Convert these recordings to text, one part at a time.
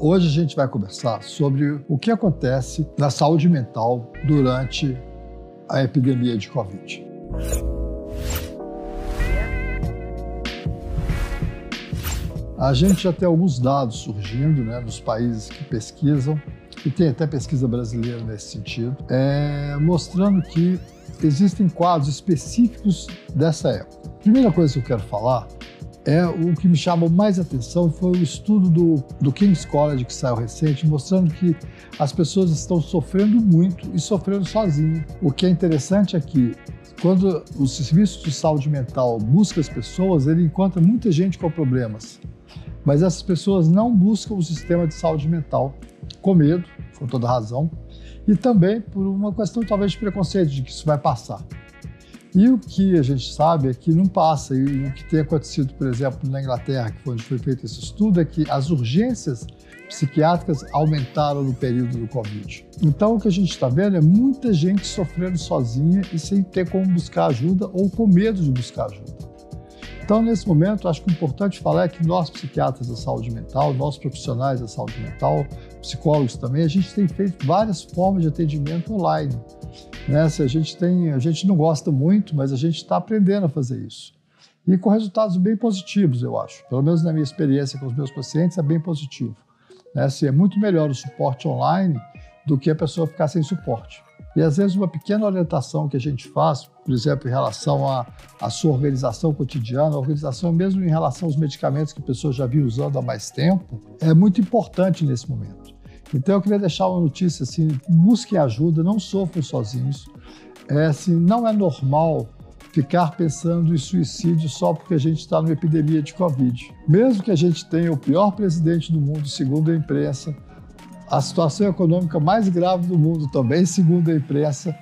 Hoje a gente vai conversar sobre o que acontece na saúde mental durante a epidemia de Covid. A gente já tem alguns dados surgindo, né, nos países que pesquisam, e tem até pesquisa brasileira nesse sentido, mostrando que existem quadros específicos dessa época. A primeira coisa que eu quero falar é o que me chamou mais atenção foi o estudo do King's College, que saiu recente, mostrando que as pessoas estão sofrendo muito e sofrendo sozinhas. O que é interessante é que, quando o serviço de saúde mental busca as pessoas, ele encontra muita gente com problemas, mas essas pessoas não buscam o sistema de saúde mental, com medo, com toda razão, e também por uma questão talvez de preconceito, de que isso vai passar. E o que a gente sabe é que não passa, e o que tem acontecido, por exemplo, na Inglaterra, que foi onde foi feito esse estudo, é que as urgências psiquiátricas aumentaram no período do Covid. Então, o que a gente está vendo é muita gente sofrendo sozinha e sem ter como buscar ajuda ou com medo de buscar ajuda. Então, nesse momento, acho que o importante falar é que nós, psiquiatras da saúde mental, nós profissionais da saúde mental, psicólogos também, a gente tem feito várias formas de atendimento online. A gente não gosta muito, mas a gente está aprendendo a fazer isso. E com resultados bem positivos, eu acho. Pelo menos na minha experiência com os meus pacientes, é bem positivo. É muito melhor o suporte online do que a pessoa ficar sem suporte. E às vezes uma pequena orientação que a gente faz, por exemplo, em relação à sua organização cotidiana, a organização mesmo em relação aos medicamentos que a pessoa já vinha usando há mais tempo, é muito importante nesse momento. Então eu queria deixar uma notícia assim: busquem ajuda, não sofram sozinhos. Não é normal ficar pensando em suicídio só porque a gente está numa epidemia de Covid. Mesmo que a gente tenha o pior presidente do mundo, segundo a imprensa, a situação econômica mais grave do mundo também, segundo a imprensa,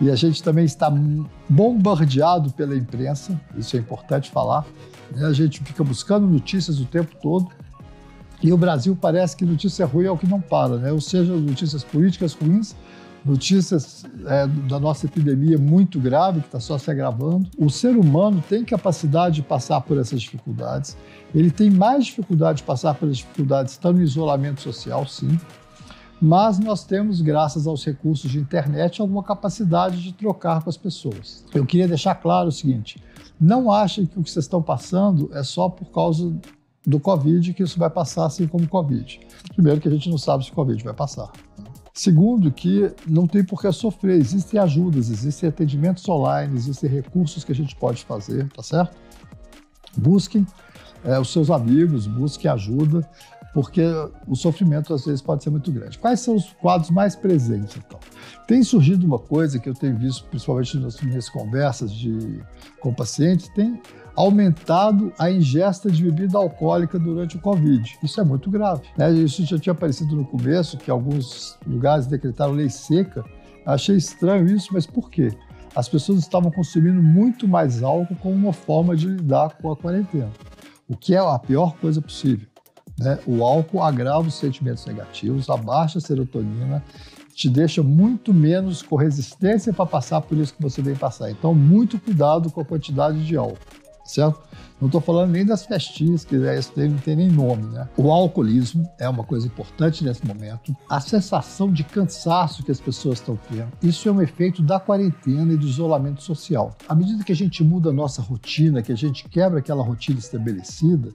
e a gente também está bombardeado pela imprensa, isso é importante falar, a gente fica buscando notícias o tempo todo, e o Brasil parece que notícia ruim é o que não para, ou seja, notícias políticas ruins, notícias da nossa epidemia muito grave, que está só se agravando. O ser humano tem capacidade de passar por essas dificuldades, ele tem mais dificuldade de passar pelas dificuldades, está no isolamento social, sim, mas nós temos, graças aos recursos de internet, alguma capacidade de trocar com as pessoas. Eu queria deixar claro o seguinte: não achem que o que vocês estão passando é só por causa do Covid, que isso vai passar assim como Covid. Primeiro que a gente não sabe se o Covid vai passar. Segundo, que não tem por que sofrer, existem ajudas, existem atendimentos online, existem recursos que a gente pode fazer, tá certo? Busquem os seus amigos, busquem ajuda, porque o sofrimento às vezes pode ser muito grande. Quais são os quadros mais presentes, então? Tem surgido uma coisa que eu tenho visto, principalmente nas minhas conversas com pacientes, tem aumentado a ingesta de bebida alcoólica durante o Covid. Isso é muito grave. Isso já tinha aparecido no começo, que alguns lugares decretaram lei seca. Achei estranho isso, mas por quê? As pessoas estavam consumindo muito mais álcool como uma forma de lidar com a quarentena, o que é a pior coisa possível. O álcool agrava os sentimentos negativos, abaixa a serotonina, te deixa muito menos com resistência para passar por isso que você vem passar. Então, muito cuidado com a quantidade de álcool, certo? Não estou falando nem das festinhas, que isso não tem nem nome, O alcoolismo é uma coisa importante nesse momento. A sensação de cansaço que as pessoas estão tendo, isso é um efeito da quarentena e do isolamento social. À medida que a gente muda a nossa rotina, que a gente quebra aquela rotina estabelecida,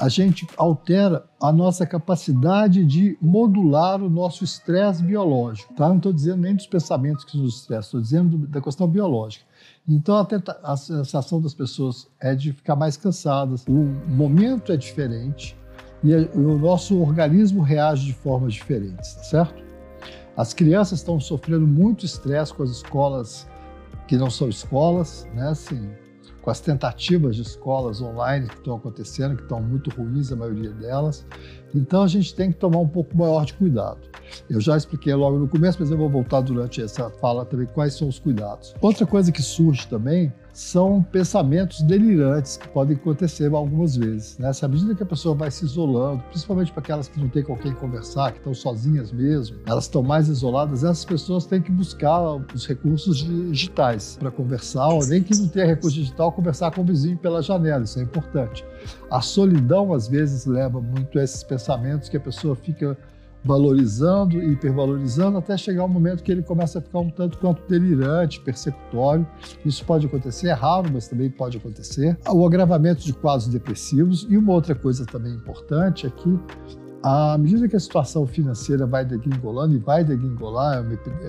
a gente altera a nossa capacidade de modular o nosso estresse biológico, Não estou dizendo nem dos pensamentos que nos estressam, estou dizendo da questão biológica. Então, a sensação das pessoas é de ficar mais cansadas, o momento é diferente e o nosso organismo reage de formas diferentes, tá certo? As crianças estão sofrendo muito estresse com as escolas que não são escolas, Assim, com as tentativas de escolas online que estão acontecendo, que estão muito ruins a maioria delas. Então, a gente tem que tomar um pouco maior de cuidado. Eu já expliquei logo no começo, mas eu vou voltar durante essa fala também quais são os cuidados. Outra coisa que surge também são pensamentos delirantes que podem acontecer algumas vezes, né? Se à medida que a pessoa vai se isolando, principalmente para aquelas que não têm com quem conversar, que estão sozinhas mesmo, elas estão mais isoladas, essas pessoas têm que buscar os recursos digitais para conversar, ou nem que não tenha recurso digital, conversar com o vizinho pela janela, isso é importante. A solidão, às vezes, leva muito a esses pensamentos que a pessoa fica valorizando e hipervalorizando até chegar um momento que ele começa a ficar um tanto quanto delirante, persecutório. Isso pode acontecer, é raro, mas também pode acontecer. O agravamento de quadros depressivos. E uma outra coisa também importante é que, à medida que a situação financeira vai degringolando e vai degringolar,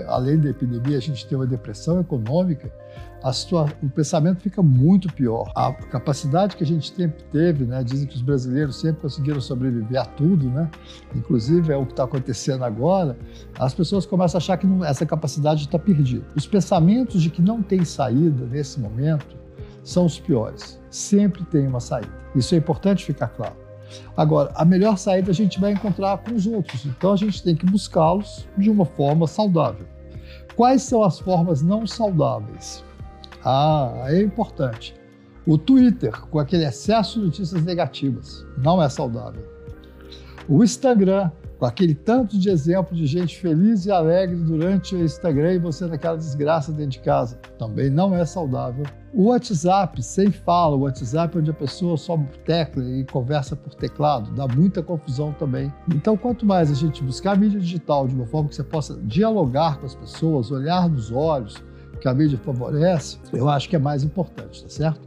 além da epidemia, a gente tem uma depressão econômica, o pensamento fica muito pior. A capacidade que a gente sempre teve, né? Dizem que os brasileiros sempre conseguiram sobreviver a tudo, né? Inclusive é o que está acontecendo agora, as pessoas começam a achar que essa capacidade está perdida. Os pensamentos de que não tem saída nesse momento são os piores. Sempre tem uma saída. Isso é importante ficar claro. Agora, a melhor saída a gente vai encontrar com os outros, então a gente tem que buscá-los de uma forma saudável. Quais são as formas não saudáveis? Ah, é importante. O Twitter, com aquele excesso de notícias negativas, não é saudável. O Instagram, com aquele tanto de exemplo de gente feliz e alegre durante o Instagram e você naquela desgraça dentro de casa, também não é saudável. O WhatsApp, sem fala, o WhatsApp onde a pessoa só tecla e conversa por teclado, dá muita confusão também. Então, quanto mais a gente buscar a mídia digital de uma forma que você possa dialogar com as pessoas, olhar nos olhos, que a mídia favorece, eu acho que é mais importante, tá certo?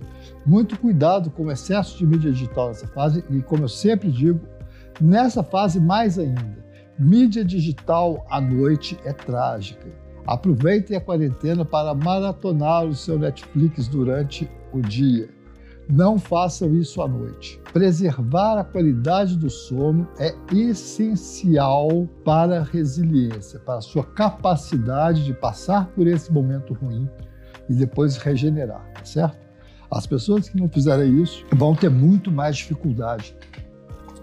Muito cuidado com o excesso de mídia digital nessa fase e, como eu sempre digo, nessa fase mais ainda. Mídia digital à noite é trágica. Aproveitem a quarentena para maratonar o seu Netflix durante o dia. Não façam isso à noite. Preservar a qualidade do sono é essencial para a resiliência, para a sua capacidade de passar por esse momento ruim e depois regenerar, tá certo? As pessoas que não fizerem isso vão ter muito mais dificuldade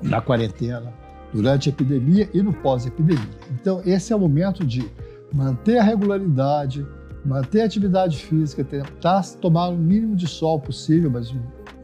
na quarentena, durante a epidemia e no pós-epidemia. Então, esse é o momento de manter a regularidade, manter a atividade física, tentar tomar o mínimo de sol possível, mas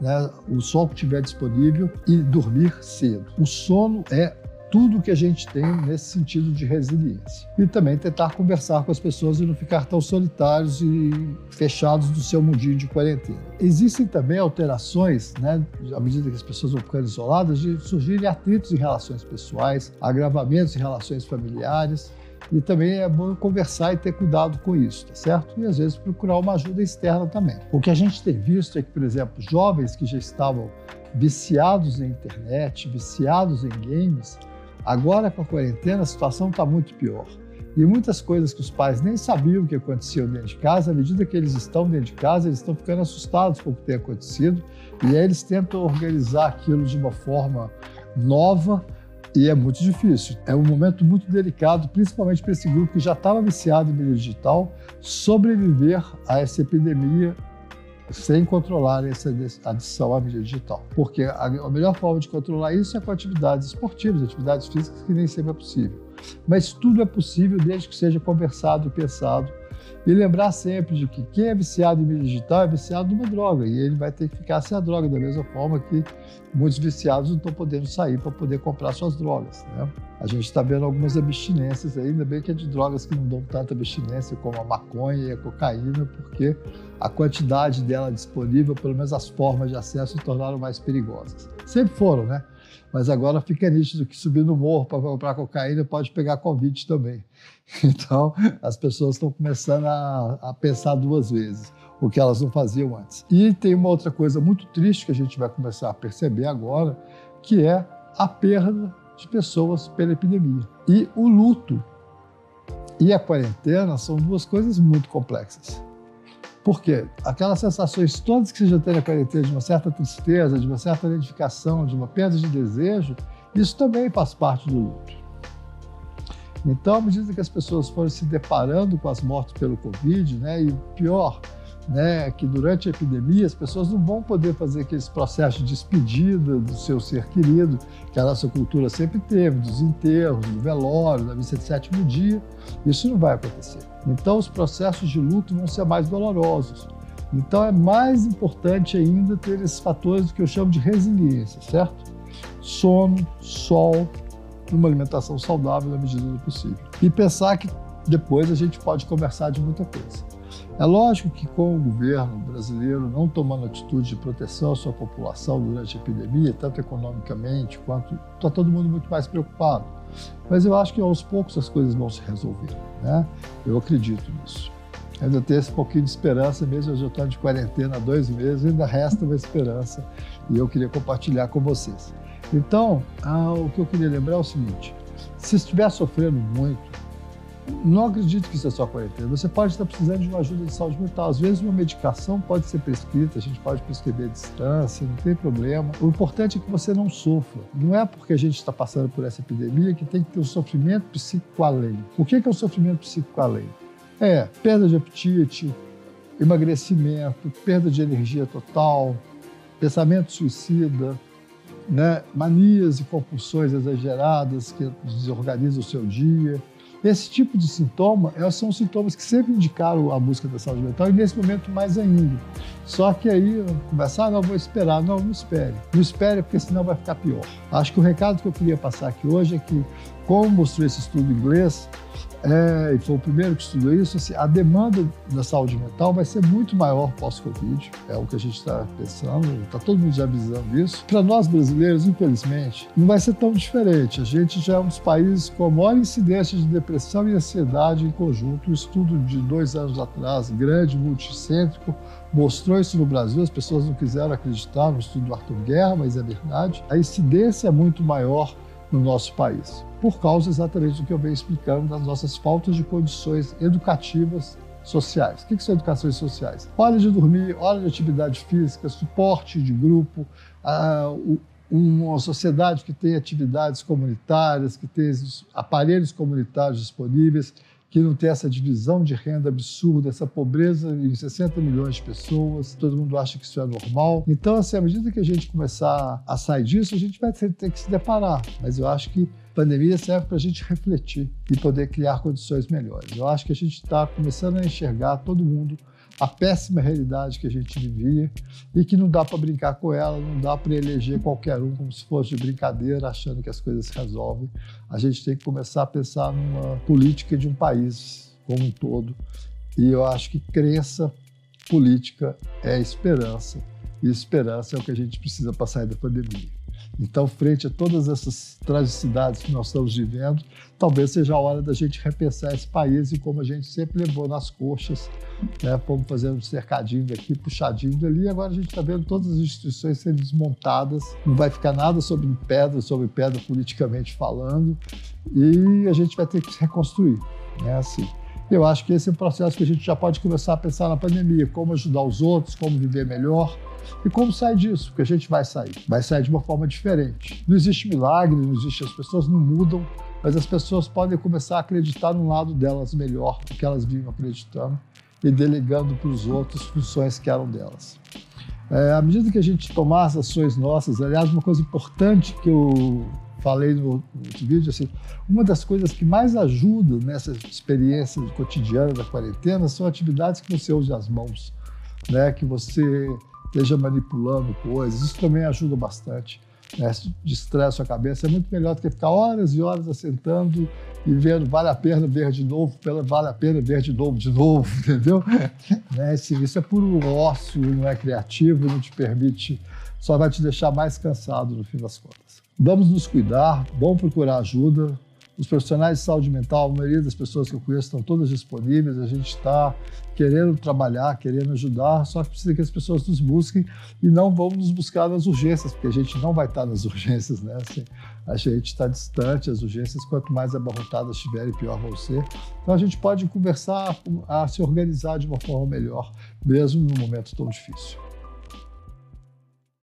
né, o sol que tiver disponível, e dormir cedo. O sono é tudo que a gente tem nesse sentido de resiliência. E também tentar conversar com as pessoas e não ficar tão solitários e fechados do seu mundinho de quarentena. Existem também alterações, né, à medida que as pessoas vão ficando isoladas, de surgirem atritos em relações pessoais, agravamentos em relações familiares. E também é bom conversar e ter cuidado com isso, tá certo? E às vezes procurar uma ajuda externa também. O que a gente tem visto é que, por exemplo, jovens que já estavam viciados em internet, viciados em games, agora com a quarentena a situação está muito pior. E muitas coisas que os pais nem sabiam que aconteciam dentro de casa, à medida que eles estão dentro de casa, eles estão ficando assustados com o que tem acontecido, e aí eles tentam organizar aquilo de uma forma nova, e é muito difícil. É um momento muito delicado, principalmente para esse grupo que já estava viciado em mídia digital, sobreviver a essa epidemia sem controlar essa adição à mídia digital. Porque a melhor forma de controlar isso é com atividades esportivas, atividades físicas, que nem sempre é possível. Mas tudo é possível desde que seja conversado e pensado. E lembrar sempre de que quem é viciado em mídia digital é viciado numa droga, e ele vai ter que ficar sem a droga, da mesma forma que muitos viciados não estão podendo sair para poder comprar suas drogas, né? A gente está vendo algumas abstinências aí, ainda bem que é de drogas que não dão tanta abstinência como a maconha e a cocaína, porque a quantidade dela disponível, pelo menos as formas de acesso, se tornaram mais perigosas. Sempre foram, né? Mas agora fica nítido que subir no morro para comprar cocaína pode pegar Covid também. Então, as pessoas estão começando a pensar duas vezes, o que elas não faziam antes. E tem uma outra coisa muito triste que a gente vai começar a perceber agora, que é a perda de pessoas pela epidemia. E o luto e a quarentena são duas coisas muito complexas. Porque aquelas sensações todas que você já tem na quarentena, de uma certa tristeza, de uma certa identificação, de uma perda de desejo, isso também faz parte do luto. Então, à medida que as pessoas foram se deparando com as mortes pelo Covid, né, e pior, né, que durante a epidemia as pessoas não vão poder fazer aqueles processos de despedida do seu ser querido, que a nossa cultura sempre teve, dos enterros, do velório, da missa de sétimo dia, isso não vai acontecer. Então os processos de luto vão ser mais dolorosos. Então é mais importante ainda ter esses fatores do que eu chamo de resiliência, certo? Sono, sol, uma alimentação saudável na medida do possível. E pensar que depois a gente pode conversar de muita coisa. É lógico que com o governo brasileiro não tomando atitude de proteção à sua população durante a epidemia, tanto economicamente quanto está todo mundo muito mais preocupado. Mas eu acho que aos poucos as coisas vão se resolver, né? Eu acredito nisso. Ainda tem esse pouquinho de esperança, mesmo eu já estou de quarentena há 2 meses, ainda resta uma esperança e eu queria compartilhar com vocês. Então, o que eu queria lembrar é o seguinte, se estiver sofrendo muito, não acredito que isso é só quarentena. Você pode estar precisando de uma ajuda de saúde mental. Às vezes uma medicação pode ser prescrita, a gente pode prescrever à distância, não tem problema. O importante é que você não sofra. Não é porque a gente está passando por essa epidemia que tem que ter um sofrimento psíquico além. O que é um sofrimento psíquico além? É perda de apetite, emagrecimento, perda de energia total, pensamento suicida, né? Manias e compulsões exageradas que desorganizam o seu dia. Esse tipo de sintoma são sintomas que sempre indicaram a busca da saúde mental e nesse momento mais ainda. Só que aí, conversar, não vou esperar. Não, não espere. Não espere porque senão vai ficar pior. Acho que o recado que eu queria passar aqui hoje é que, como mostrou esse estudo inglês, e foi o primeiro que estudou isso, assim, a demanda da saúde mental vai ser muito maior pós-Covid, é o que a gente está pensando, está todo mundo já avisando isso. Para nós brasileiros, infelizmente, não vai ser tão diferente. A gente já é um dos países com a maior incidência de depressão e ansiedade em conjunto. Um estudo de 2 anos atrás, grande, multicêntrico, mostrou isso no Brasil. As pessoas não quiseram acreditar no estudo do Arthur Guerra, mas é verdade. A incidência é muito maior no nosso país, por causa exatamente do que eu venho explicando, das nossas faltas de condições educativas sociais. O que são educações sociais? Hora de dormir, hora de atividade física, suporte de grupo, uma sociedade que tem atividades comunitárias, que tem aparelhos comunitários disponíveis, que não tem essa divisão de renda absurda, essa pobreza em 60 milhões de pessoas, todo mundo acha que isso é normal. Então, assim, à medida que a gente começar a sair disso, a gente vai ter que se deparar. Mas eu acho que a pandemia serve para a gente refletir e poder criar condições melhores. Eu acho que a gente está começando a enxergar, todo mundo, a péssima realidade que a gente vivia e que não dá para brincar com ela, não dá para eleger qualquer um como se fosse de brincadeira, achando que as coisas se resolvem. A gente tem que começar a pensar numa política de um país como um todo. E eu acho que crença política é esperança. E esperança é o que a gente precisa para sair da pandemia. Então, frente a todas essas tragicidades que nós estamos vivendo, talvez seja a hora da gente repensar esse país e como a gente sempre levou nas coxas, né? Fomos fazendo um cercadinho daqui, puxadinho dali, agora a gente está vendo todas as instituições sendo desmontadas, não vai ficar nada sobre pedra politicamente falando, e a gente vai ter que se reconstruir, né? Assim, eu acho que esse é um processo que a gente já pode começar a pensar na pandemia, como ajudar os outros, como viver melhor, e como sair disso, porque a gente vai sair de uma forma diferente. Não existe milagre, não existe, as pessoas não mudam, mas as pessoas podem começar a acreditar no lado delas melhor do que elas vinham acreditando e delegando para os outros funções que eram delas. À medida que a gente tomar as ações nossas, aliás, uma coisa importante que eu falei no outro vídeo, assim, uma das coisas que mais ajuda nessa experiência cotidiana da quarentena são atividades que você use as mãos, né? Que você esteja manipulando coisas, isso também ajuda bastante, né? Distrai a sua cabeça, é muito melhor do que ficar horas e horas assentando e vendo, vale a pena ver de novo, vale a pena ver de novo, entendeu? Né? Assim, isso é puro ócio, não é criativo, não te permite, só vai te deixar mais cansado no fim das contas. Vamos nos cuidar, vamos procurar ajuda. Os profissionais de saúde mental, a maioria das pessoas que eu conheço estão todas disponíveis, a gente está querendo trabalhar, querendo ajudar, só que precisa que as pessoas nos busquem e não vão nos buscar nas urgências, porque a gente não vai estar nas urgências, né? Assim, a gente está distante, as urgências, quanto mais abarrotadas estiverem, pior vão ser. Então a gente pode conversar, a se organizar de uma forma melhor, mesmo num momento tão difícil.